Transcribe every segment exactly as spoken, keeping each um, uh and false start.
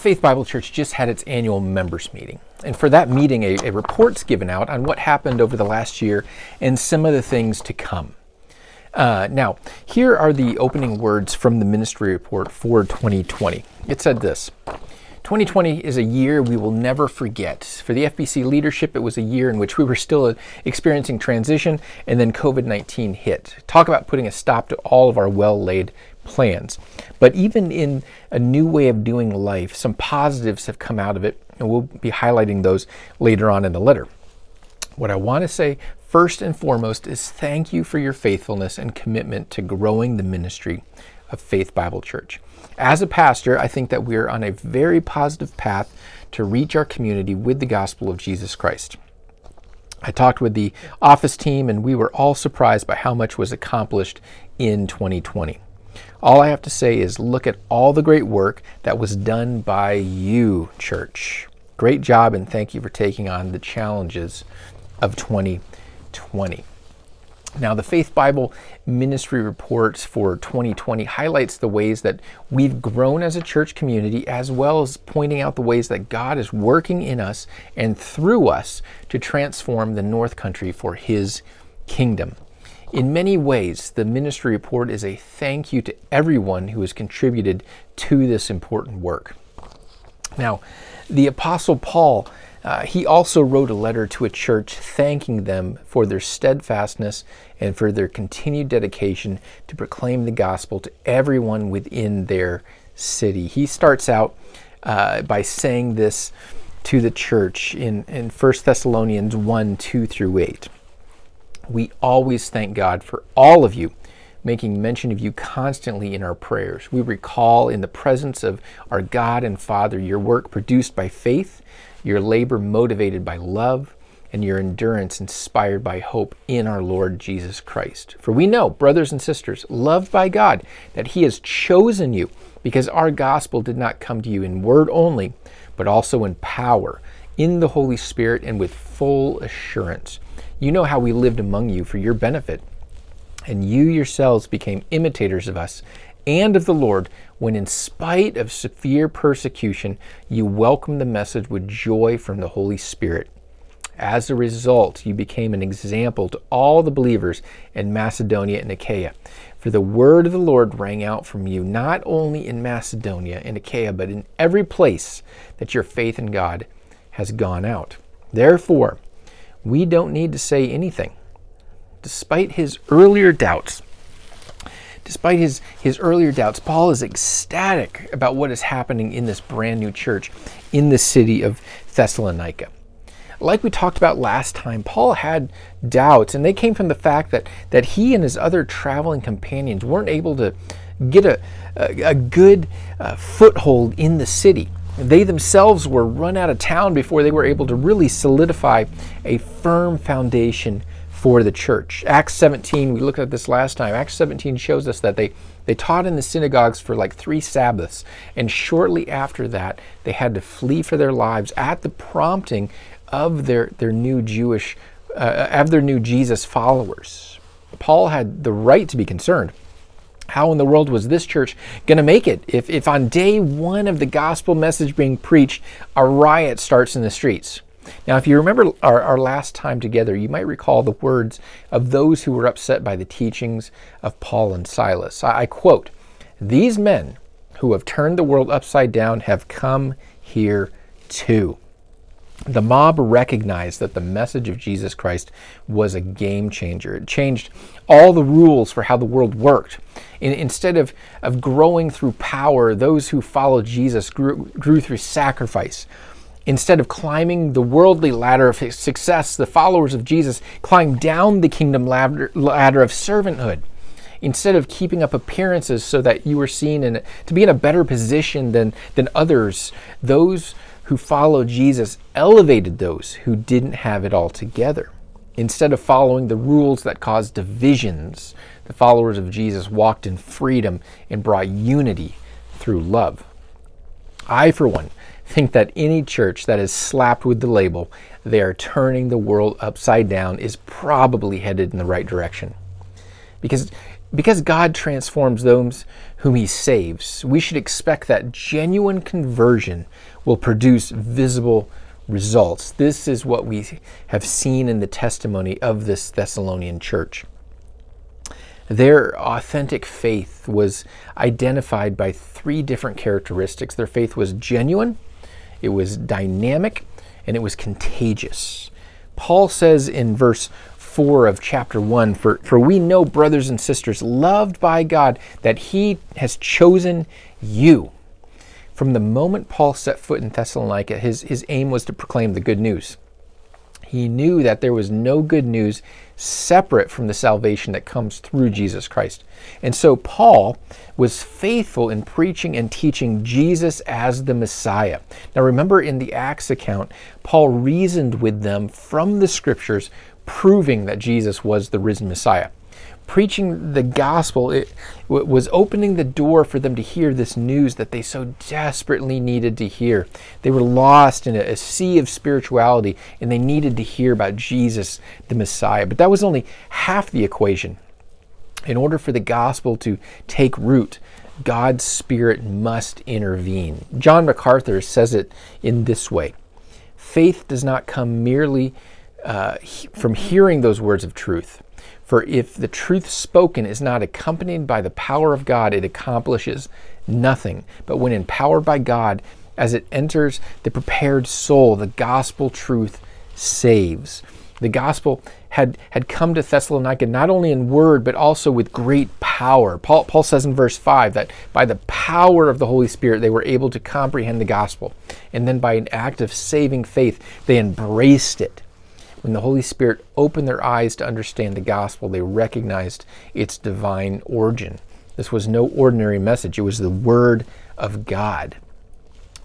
Faith Bible Church just had its annual members meeting. And for that meeting, a, a report's given out on what happened over the last year and some of the things to come. Uh, now, here are the opening words from the ministry report for twenty twenty. It said this: twenty twenty is a year we will never forget. For the F B C leadership, it was a year in which we were still experiencing transition, and then covid nineteen hit. Talk about putting a stop to all of our well-laid plans. But even in a new way of doing life, some positives have come out of it, and we'll be highlighting those later on in the letter. What I want to say first and foremost is thank you for your faithfulness and commitment to growing the ministry of Faith Bible Church. As a pastor, I think that we are on a very positive path to reach our community with the gospel of Jesus Christ. I talked with the office team, and we were all surprised by how much was accomplished in twenty twenty. All I have to say is look at all the great work that was done by you, church. Great job, and thank you for taking on the challenges of twenty twenty. Now, the Faith Bible Ministry Reports for twenty twenty highlights the ways that we've grown as a church community, as well as pointing out the ways that God is working in us and through us to transform the North Country for His kingdom. In many ways, the Ministry Report is a thank you to everyone who has contributed to this important work. Now, the Apostle Paul Uh, he also wrote a letter to a church thanking them for their steadfastness and for their continued dedication to proclaim the gospel to everyone within their city. He starts out uh, by saying this to the church in, in First Thessalonians one, two through eight. We always thank God for all of you, making mention of you constantly in our prayers. We recall in the presence of our God and Father your work produced by faith, your labor motivated by love, and your endurance inspired by hope in our Lord Jesus Christ. For we know, brothers and sisters, loved by God, that He has chosen you, because our gospel did not come to you in word only, but also in power, in the Holy Spirit, and with full assurance. You know how we lived among you for your benefit, and you yourselves became imitators of us and of the Lord, when in spite of severe persecution, you welcomed the message with joy from the Holy Spirit. As a result, you became an example to all the believers in Macedonia and Achaia. For the word of the Lord rang out from you, not only in Macedonia and Achaia, but in every place that your faith in God has gone out. Therefore, we don't need to say anything. Despite his earlier doubts, Despite his, his earlier doubts, Paul is ecstatic about what is happening in this brand new church in the city of Thessalonica. Like we talked about last time, Paul had doubts, and they came from the fact that, that he and his other traveling companions weren't able to get a, a, a good uh, foothold in the city. They themselves were run out of town before they were able to really solidify a firm foundation for the church. Acts seventeen, we looked at this last time. Acts seventeen shows us that they, they taught in the synagogues for like three Sabbaths, and shortly after that, they had to flee for their lives at the prompting of their, their new Jewish, uh, of their new Jesus followers. Paul had the right to be concerned. How in the world was this church going to make it if, if on day one of the gospel message being preached, a riot starts in the streets? Now, if you remember our, our last time together, you might recall the words of those who were upset by the teachings of Paul and Silas. I, I quote, "These men who have turned the world upside down have come here too." The mob recognized that the message of Jesus Christ was a game changer. It changed all the rules for how the world worked. In, instead of, of growing through power, those who followed Jesus grew, grew through sacrifice. Instead of climbing the worldly ladder of success, the followers of Jesus climbed down the kingdom ladder, ladder of servanthood. Instead of keeping up appearances so that you were seen in, to be in a better position than, than others, those who followed Jesus elevated those who didn't have it all together. Instead of following the rules that caused divisions, the followers of Jesus walked in freedom and brought unity through love. I, for one, think that any church that is slapped with the label, "They are turning the world upside down," is probably headed in the right direction. Because because God transforms those whom he saves, we should expect that genuine conversion will produce visible results. This is what we have seen in the testimony of this Thessalonian church. Their authentic faith was identified by three different characteristics. Their faith was genuine, it was dynamic, and it was contagious. Paul says in verse four of chapter one, for, for we know, brothers and sisters, loved by God, that he has chosen you. From the moment Paul set foot in Thessalonica, his, his aim was to proclaim the good news. He knew that there was no good news separate from the salvation that comes through Jesus Christ. And so Paul was faithful in preaching and teaching Jesus as the Messiah. Now remember, in the Acts account, Paul reasoned with them from the scriptures, proving that Jesus was the risen Messiah. Preaching the gospel, it was opening the door for them to hear this news that they so desperately needed to hear. They were lost in a sea of spirituality, and they needed to hear about Jesus, the Messiah. But that was only half the equation. In order for the gospel to take root, God's Spirit must intervene. John MacArthur says it in this way: faith does not come merely uh, from hearing those words of truth. For if the truth spoken is not accompanied by the power of God, it accomplishes nothing. But when empowered by God, as it enters the prepared soul, the gospel truth saves. The gospel had, had come to Thessalonica not only in word, but also with great power. Paul, Paul says in verse five that by the power of the Holy Spirit, they were able to comprehend the gospel. And then by an act of saving faith, they embraced it. When the Holy Spirit opened their eyes to understand the gospel, they recognized its divine origin. This was no ordinary message. It was the Word of God.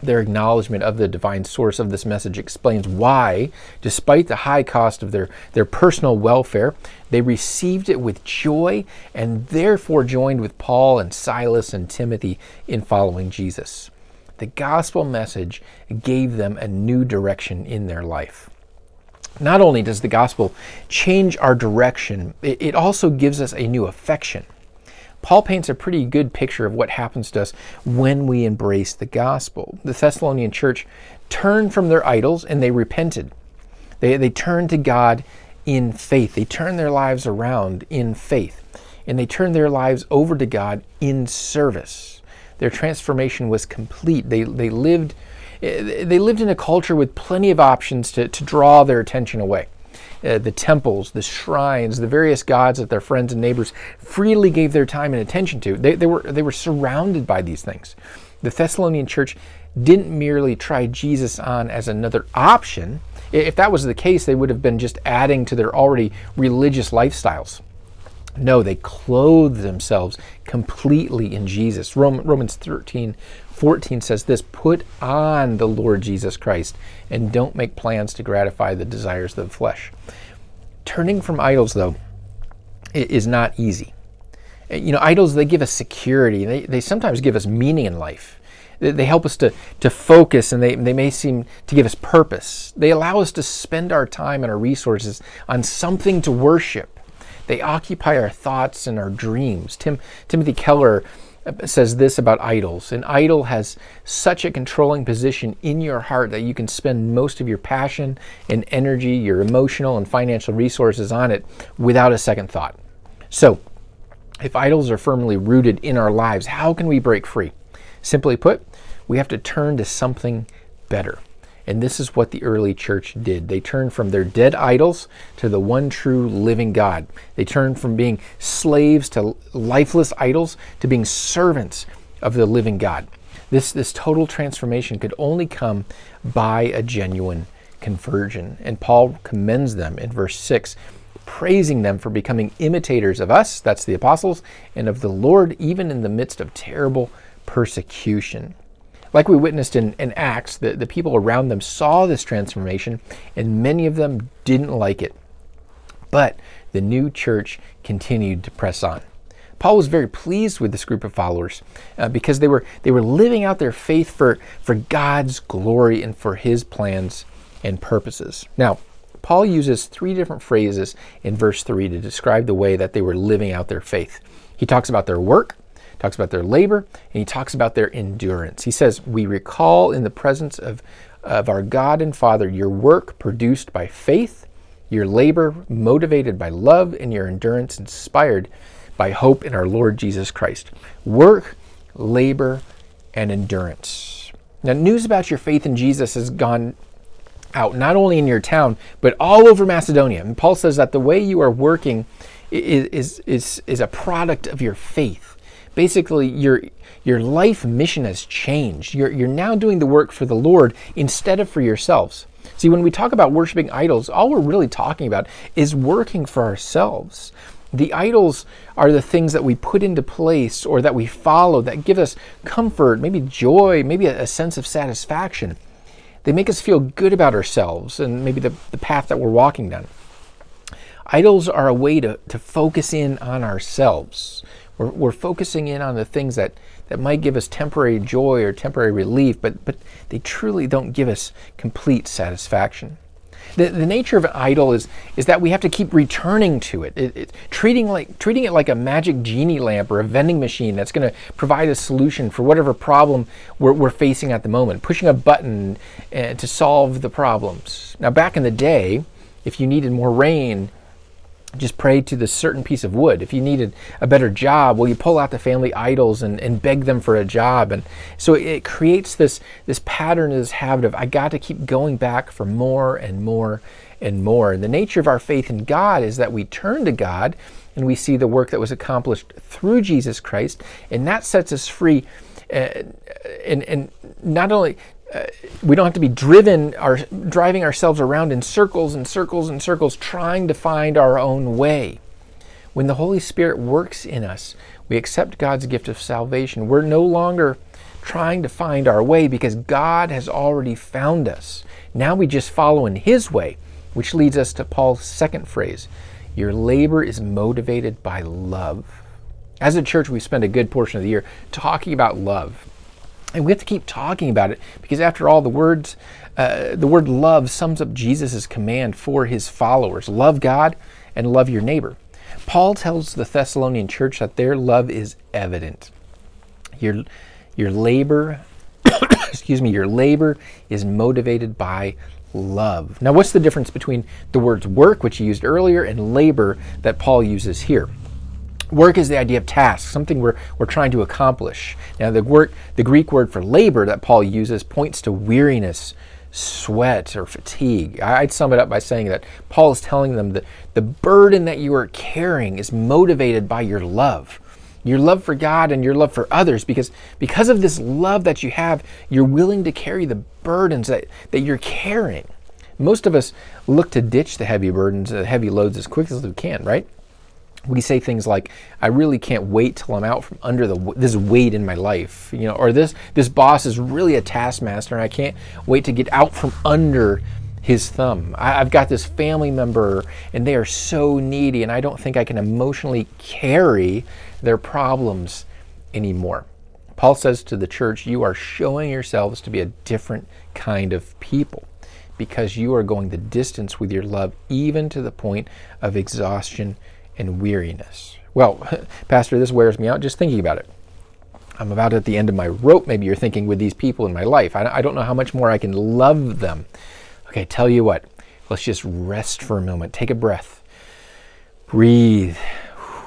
Their acknowledgement of the divine source of this message explains why, despite the high cost of their, their personal welfare, they received it with joy and therefore joined with Paul and Silas and Timothy in following Jesus. The gospel message gave them a new direction in their life. Not only does the gospel change our direction, it also gives us a new affection. Paul paints a pretty good picture of what happens to us when we embrace the gospel. The Thessalonian church turned from their idols and they repented. They, they turned to God in faith. They turned their lives around in faith. And they turned their lives over to God in service. Their transformation was complete. They, they lived... They lived in a culture with plenty of options to, to draw their attention away. Uh, the temples, the shrines, the various gods that their friends and neighbors freely gave their time and attention to. They, they were, they were surrounded by these things. The Thessalonian church didn't merely try Jesus on as another option. If that was the case, they would have been just adding to their already religious lifestyles. No, they clothed themselves completely in Jesus. Romans thirteen fourteen says this: put on the Lord Jesus Christ and don't make plans to gratify the desires of the flesh. Turning from idols, though, is not easy. You know, idols, they give us security. They, they sometimes give us meaning in life. They help us to, to focus, and they, they may seem to give us purpose. They allow us to spend our time and our resources on something to worship. They occupy our thoughts and our dreams. Tim Timothy Keller says this about idols: an idol has such a controlling position in your heart that you can spend most of your passion and energy, your emotional and financial resources on it without a second thought. So, if idols are firmly rooted in our lives, how can we break free? Simply put, we have to turn to something better. And this is what the early church did. They turned from their dead idols to the one true living God. They turned from being slaves to lifeless idols to being servants of the living God. This, this total transformation could only come by a genuine conversion. And Paul commends them in verse six, praising them for becoming imitators of us, that's the apostles, and of the Lord, even in the midst of terrible persecution. Like we witnessed in, in Acts, the, the people around them saw this transformation, and many of them didn't like it. But the new church continued to press on. Paul was very pleased with this group of followers uh, because they were they were living out their faith for, for God's glory and for his plans and purposes. Now, Paul uses three different phrases in verse three to describe the way that they were living out their faith. He talks about their work, talks about their labor, and he talks about their endurance. He says, we recall in the presence of, of our God and Father your work produced by faith, your labor motivated by love, and your endurance inspired by hope in our Lord Jesus Christ. Work, labor, and endurance. Now, news about your faith in Jesus has gone out not only in your town, but all over Macedonia. And Paul says that the way you are working is, is, is, is a product of your faith. Basically, your your life mission has changed. You're, you're now doing the work for the Lord instead of for yourselves. See, when we talk about worshiping idols, all we're really talking about is working for ourselves. The idols are the things that we put into place or that we follow that give us comfort, maybe joy, maybe a, a sense of satisfaction. They make us feel good about ourselves and maybe the, the path that we're walking down. Idols are a way to, to focus in on ourselves. We're, we're focusing in on the things that, that might give us temporary joy or temporary relief, but, but they truly don't give us complete satisfaction. The, the nature of an idol is, is that we have to keep returning to it, it, it treating, like, treating it like a magic genie lamp or a vending machine that's going to provide a solution for whatever problem we're, we're facing at the moment, pushing a button uh, to solve the problems. Now, back in the day, if you needed more rain, just pray to this certain piece of wood. If you needed a better job, well, you pull out the family idols and, and beg them for a job. And so it, it creates this, this pattern, this habit of, I got to keep going back for more and more and more. And the nature of our faith in God is that we turn to God and we see the work that was accomplished through Jesus Christ. And that sets us free. And, and, and not only... Uh, we don't have to be driven, our, driving ourselves around in circles and circles and circles, trying to find our own way. When the Holy Spirit works in us, we accept God's gift of salvation. We're no longer trying to find our way because God has already found us. Now we just follow in His way, which leads us to Paul's second phrase, your labor is motivated by love. As a church, we spend a good portion of the year talking about love. And we have to keep talking about it because, after all, the words, uh, the word love sums up Jesus' command for His followers. Love God and love your neighbor. Paul tells the Thessalonian church that their love is evident. Your, your labor, excuse me, your labor is motivated by love. Now, what's the difference between the words work, which he used earlier, and labor that Paul uses here? Work is the idea of task, something we're we're trying to accomplish. Now, the work, the Greek word for labor that Paul uses points to weariness, sweat, or fatigue. I'd sum it up by saying that Paul is telling them that the burden that you are carrying is motivated by your love, your love for God and your love for others, because because of this love that you have, you're willing to carry the burdens that, that you're carrying. Most of us look to ditch the heavy burdens, the heavy loads as quick as we can, right? We say things like, I really can't wait till I'm out from under the this weight in my life, you know, or this this boss is really a taskmaster and I can't wait to get out from under his thumb. I, I've got this family member and they are so needy and I don't think I can emotionally carry their problems anymore. Paul says to the church, you are showing yourselves to be a different kind of people because you are going the distance with your love, even to the point of exhaustion and weariness. Well, Pastor, this wears me out just thinking about it. I'm about at the end of my rope, maybe you're thinking, with these people in my life. I don't know how much more I can love them. Okay, tell you what, let's just rest for a moment. Take a breath. Breathe.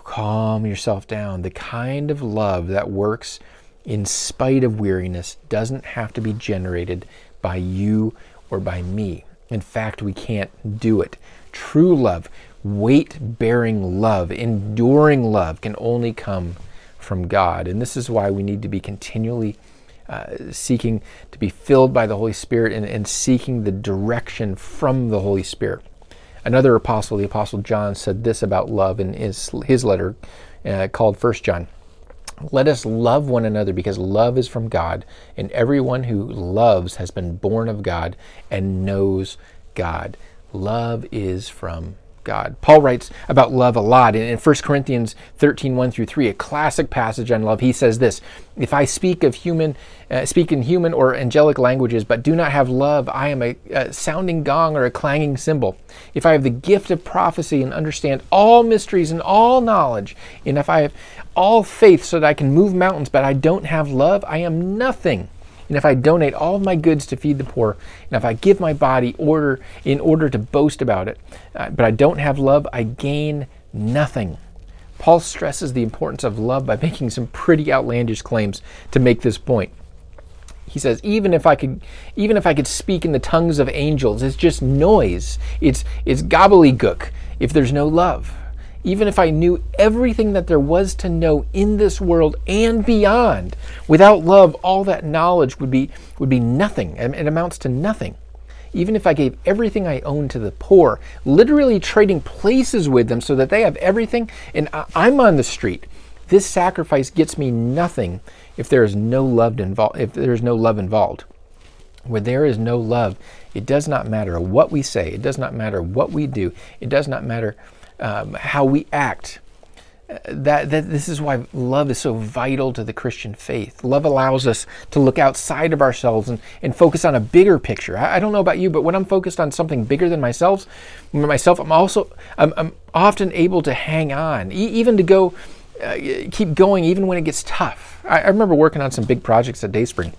Calm yourself down. The kind of love that works in spite of weariness doesn't have to be generated by you or by me. In fact, we can't do it. True love, weight-bearing love, enduring love can only come from God. And this is why we need to be continually uh, seeking to be filled by the Holy Spirit and, and seeking the direction from the Holy Spirit. Another apostle, the Apostle John, said this about love in his, his letter uh, called First John. Let us love one another because love is from God, and everyone who loves has been born of God and knows God. Love is from God. God. Paul writes about love a lot. In, in First Corinthians thirteen, one through three, a classic passage on love, he says this, "If I speak of human, uh, speak in human or angelic languages, but do not have love, I am a, a sounding gong or a clanging cymbal. If I have the gift of prophecy and understand all mysteries and all knowledge, and if I have all faith so that I can move mountains, but I don't have love, I am nothing. And if I donate all of my goods to feed the poor, and if I give my body order in order to boast about it, uh, but I don't have love, I gain nothing." Paul stresses the importance of love by making some pretty outlandish claims to make this point. He says, even if I could, even if I could speak in the tongues of angels, it's just noise. It's it's gobbledygook if there's no love. Even if I knew everything that there was to know in this world and beyond, without love, all that knowledge would be would be nothing. It amounts to nothing. Even if I gave everything I own to the poor, literally trading places with them so that they have everything and I'm on the street, this sacrifice gets me nothing if there is no love involved. If there is no love involved. Where there is no love, it does not matter what we say. It does not matter what we do. It does not matter Um, how we act. Uh, that, that this is why love is so vital to the Christian faith. Love allows us to look outside of ourselves and, and focus on a bigger picture. I, I don't know about you, but when I'm focused on something bigger than myself, myself, I'm also I'm, I'm often able to hang on, e- even to go uh, keep going, even when it gets tough. I, I remember working on some big projects at Dayspring.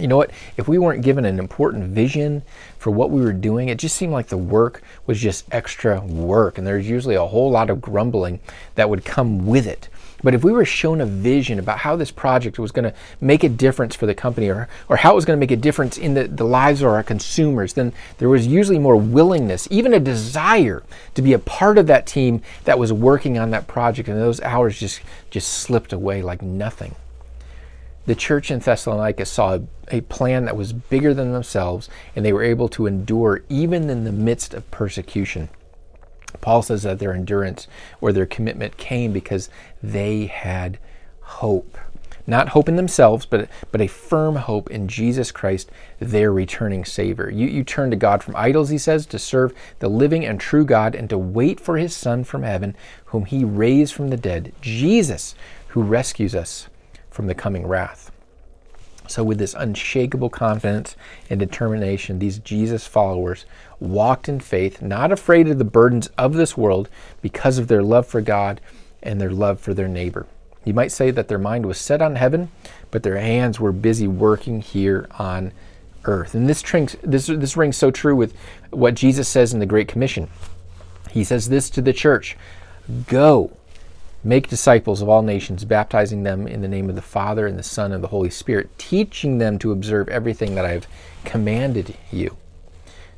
You know what? If we weren't given an important vision for what we were doing, it just seemed like the work was just extra work. And there's usually a whole lot of grumbling that would come with it. But if we were shown a vision about how this project was going to make a difference for the company or, or how it was going to make a difference in the, the lives of our consumers, then there was usually more willingness, even a desire to be a part of that team that was working on that project. And those hours just, just slipped away like nothing. The church in Thessalonica saw a plan that was bigger than themselves, and they were able to endure even in the midst of persecution. Paul says that their endurance or their commitment came because they had hope. Not hope in themselves, but, but a firm hope in Jesus Christ, their returning Savior. You, you turn to God from idols, he says, to serve the living and true God and to wait for his Son from heaven, whom he raised from the dead, Jesus, who rescues us from the coming wrath. So with this unshakable confidence and determination, these Jesus followers walked in faith, not afraid of the burdens of this world because of their love for God and their love for their neighbor. You might say that their mind was set on heaven, but their hands were busy working here on earth. And this, trings, this, this rings so true with what Jesus says in the Great Commission. He says this to the church, "Go, make disciples of all nations, baptizing them in the name of the Father and the Son and the Holy Spirit, teaching them to observe everything that I have commanded you."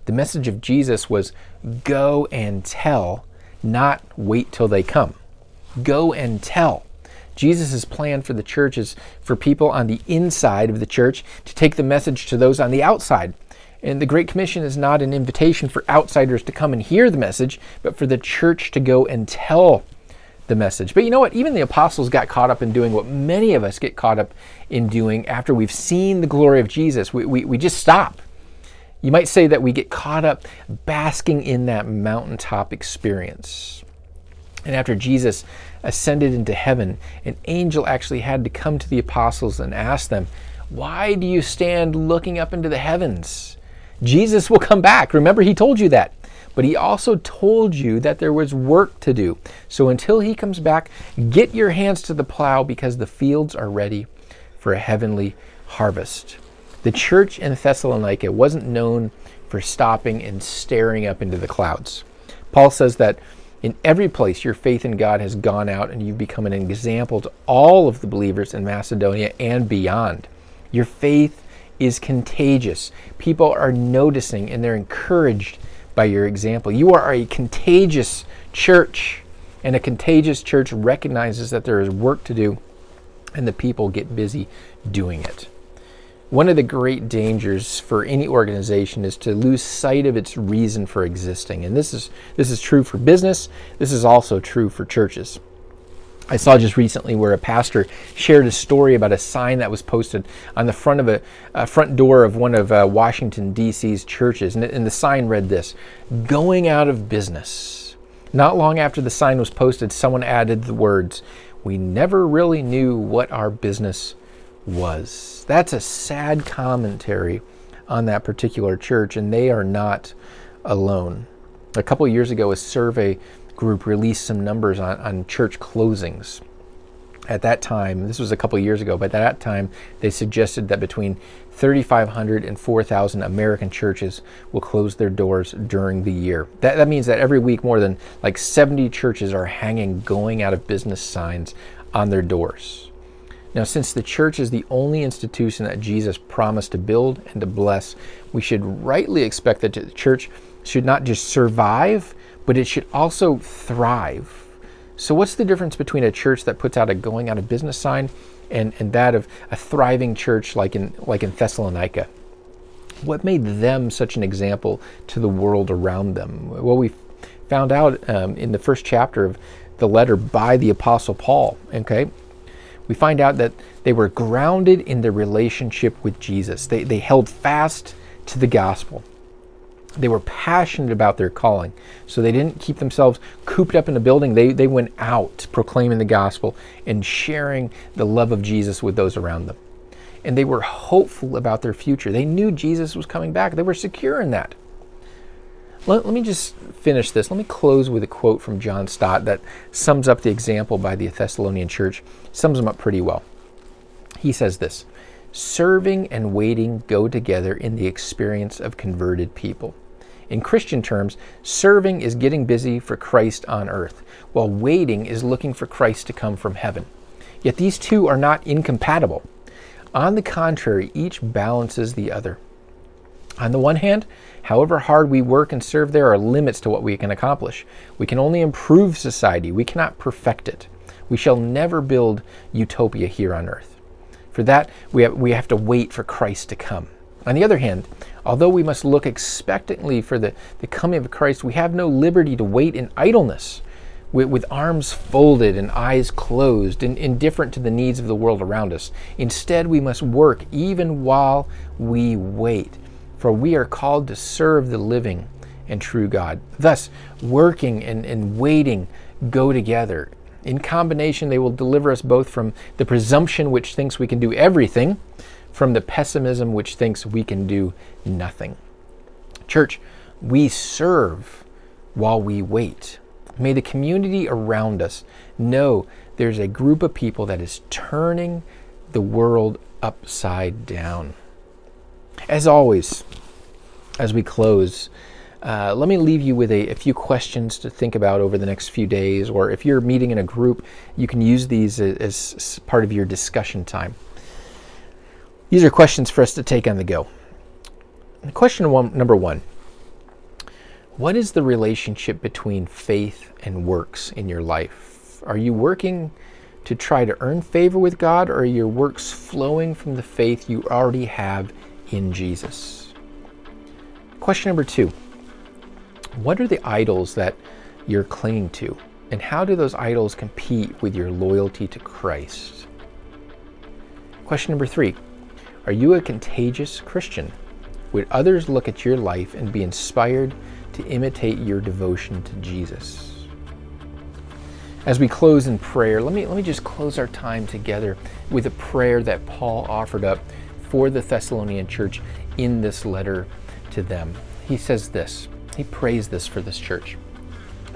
The message of Jesus was go and tell, not wait till they come. Go and tell. Jesus' plan for the church is for people on the inside of the church to take the message to those on the outside. And the Great Commission is not an invitation for outsiders to come and hear the message, but for the church to go and tell the message. But you know what? Even the apostles got caught up in doing what many of us get caught up in doing after we've seen the glory of Jesus. We, we, we just stop. You might say that we get caught up basking in that mountaintop experience. And after Jesus ascended into heaven, an angel actually had to come to the apostles and ask them, "Why do you stand looking up into the heavens? Jesus will come back." Remember, he told you that. But he also told you that there was work to do. So until he comes back, get your hands to the plow because the fields are ready for a heavenly harvest. The church in Thessalonica wasn't known for stopping and staring up into the clouds. Paul says that in every place your faith in God has gone out and you've become an example to all of the believers in Macedonia and beyond. Your faith is contagious. People are noticing and they're encouraged by your example. You are a contagious church, and a contagious church recognizes that there is work to do, and the people get busy doing it. One of the great dangers for any organization is to lose sight of its reason for existing, and this is this is true for business. This is also true for churches. I saw just recently where a pastor shared a story about a sign that was posted on the front of a, a front door of one of uh, Washington D C's churches, and, and the sign read this, "Going out of business." Not long after the sign was posted, someone added the words, "We never really knew what our business was." That's a sad commentary on that particular church, and they are not alone. A couple years ago, a survey group released some numbers on, on church closings. At that time, this was a couple years ago, but at that time, they suggested that between thirty-five hundred and four thousand American churches will close their doors during the year. That, that means that every week, more than like seventy churches are hanging going out of business signs on their doors. Now, since the church is the only institution that Jesus promised to build and to bless, we should rightly expect that the church should not just survive, but it should also thrive. So what's the difference between a church that puts out a going out of business sign and, and that of a thriving church like in like in Thessalonica? What made them such an example to the world around them? Well, we found out um, in the first chapter of the letter by the Apostle Paul, okay? We find out that they were grounded in their relationship with Jesus. They, they held fast to the gospel. They were passionate about their calling, so they didn't keep themselves cooped up in a building. They they went out proclaiming the gospel and sharing the love of Jesus with those around them. And they were hopeful about their future. They knew Jesus was coming back. They were secure in that. Let, let me just finish this. Let me close with a quote from John Stott that sums up the example by the Thessalonian church, sums them up pretty well. He says this, "Serving and waiting go together in the experience of converted people. In Christian terms, serving is getting busy for Christ on earth, while waiting is looking for Christ to come from heaven. Yet these two are not incompatible. On the contrary, each balances the other. On the one hand, however hard we work and serve, there are limits to what we can accomplish. We can only improve society. We cannot perfect it. We shall never build utopia here on earth. For that, we have, we have to wait for Christ to come. On the other hand, although we must look expectantly for the, the coming of Christ, we have no liberty to wait in idleness, with, with arms folded and eyes closed, and indifferent to the needs of the world around us. Instead, we must work even while we wait, for we are called to serve the living and true God. Thus, working and, and waiting go together. In combination, they will deliver us both from the presumption which thinks we can do everything, from the pessimism which thinks we can do nothing." Church, we serve while we wait. May the community around us know there's a group of people that is turning the world upside down. As always, as we close, Uh, let me leave you with a, a few questions to think about over the next few days, or if you're meeting in a group, you can use these as, as part of your discussion time. These are questions for us to take on the go. Question one, number one, what is the relationship between faith and works in your life? Are you working to try to earn favor with God, or are your works flowing from the faith you already have in Jesus? Question number two, what are the idols that you're clinging to, and how do those idols compete with your loyalty to Christ? Question number three, are you a contagious Christian? Would others look at your life and be inspired to imitate your devotion to Jesus? As we close in prayer, let me let me just close our time together with a prayer that Paul offered up for the Thessalonian church in this letter to them. He says this, he prays this for this church.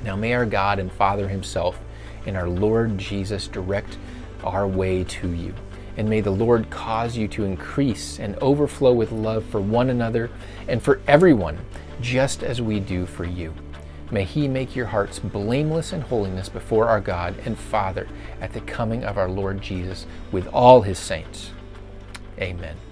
"Now may our God and Father himself and our Lord Jesus direct our way to you. And may the Lord cause you to increase and overflow with love for one another and for everyone, just as we do for you. May he make your hearts blameless in holiness before our God and Father at the coming of our Lord Jesus with all his saints. Amen."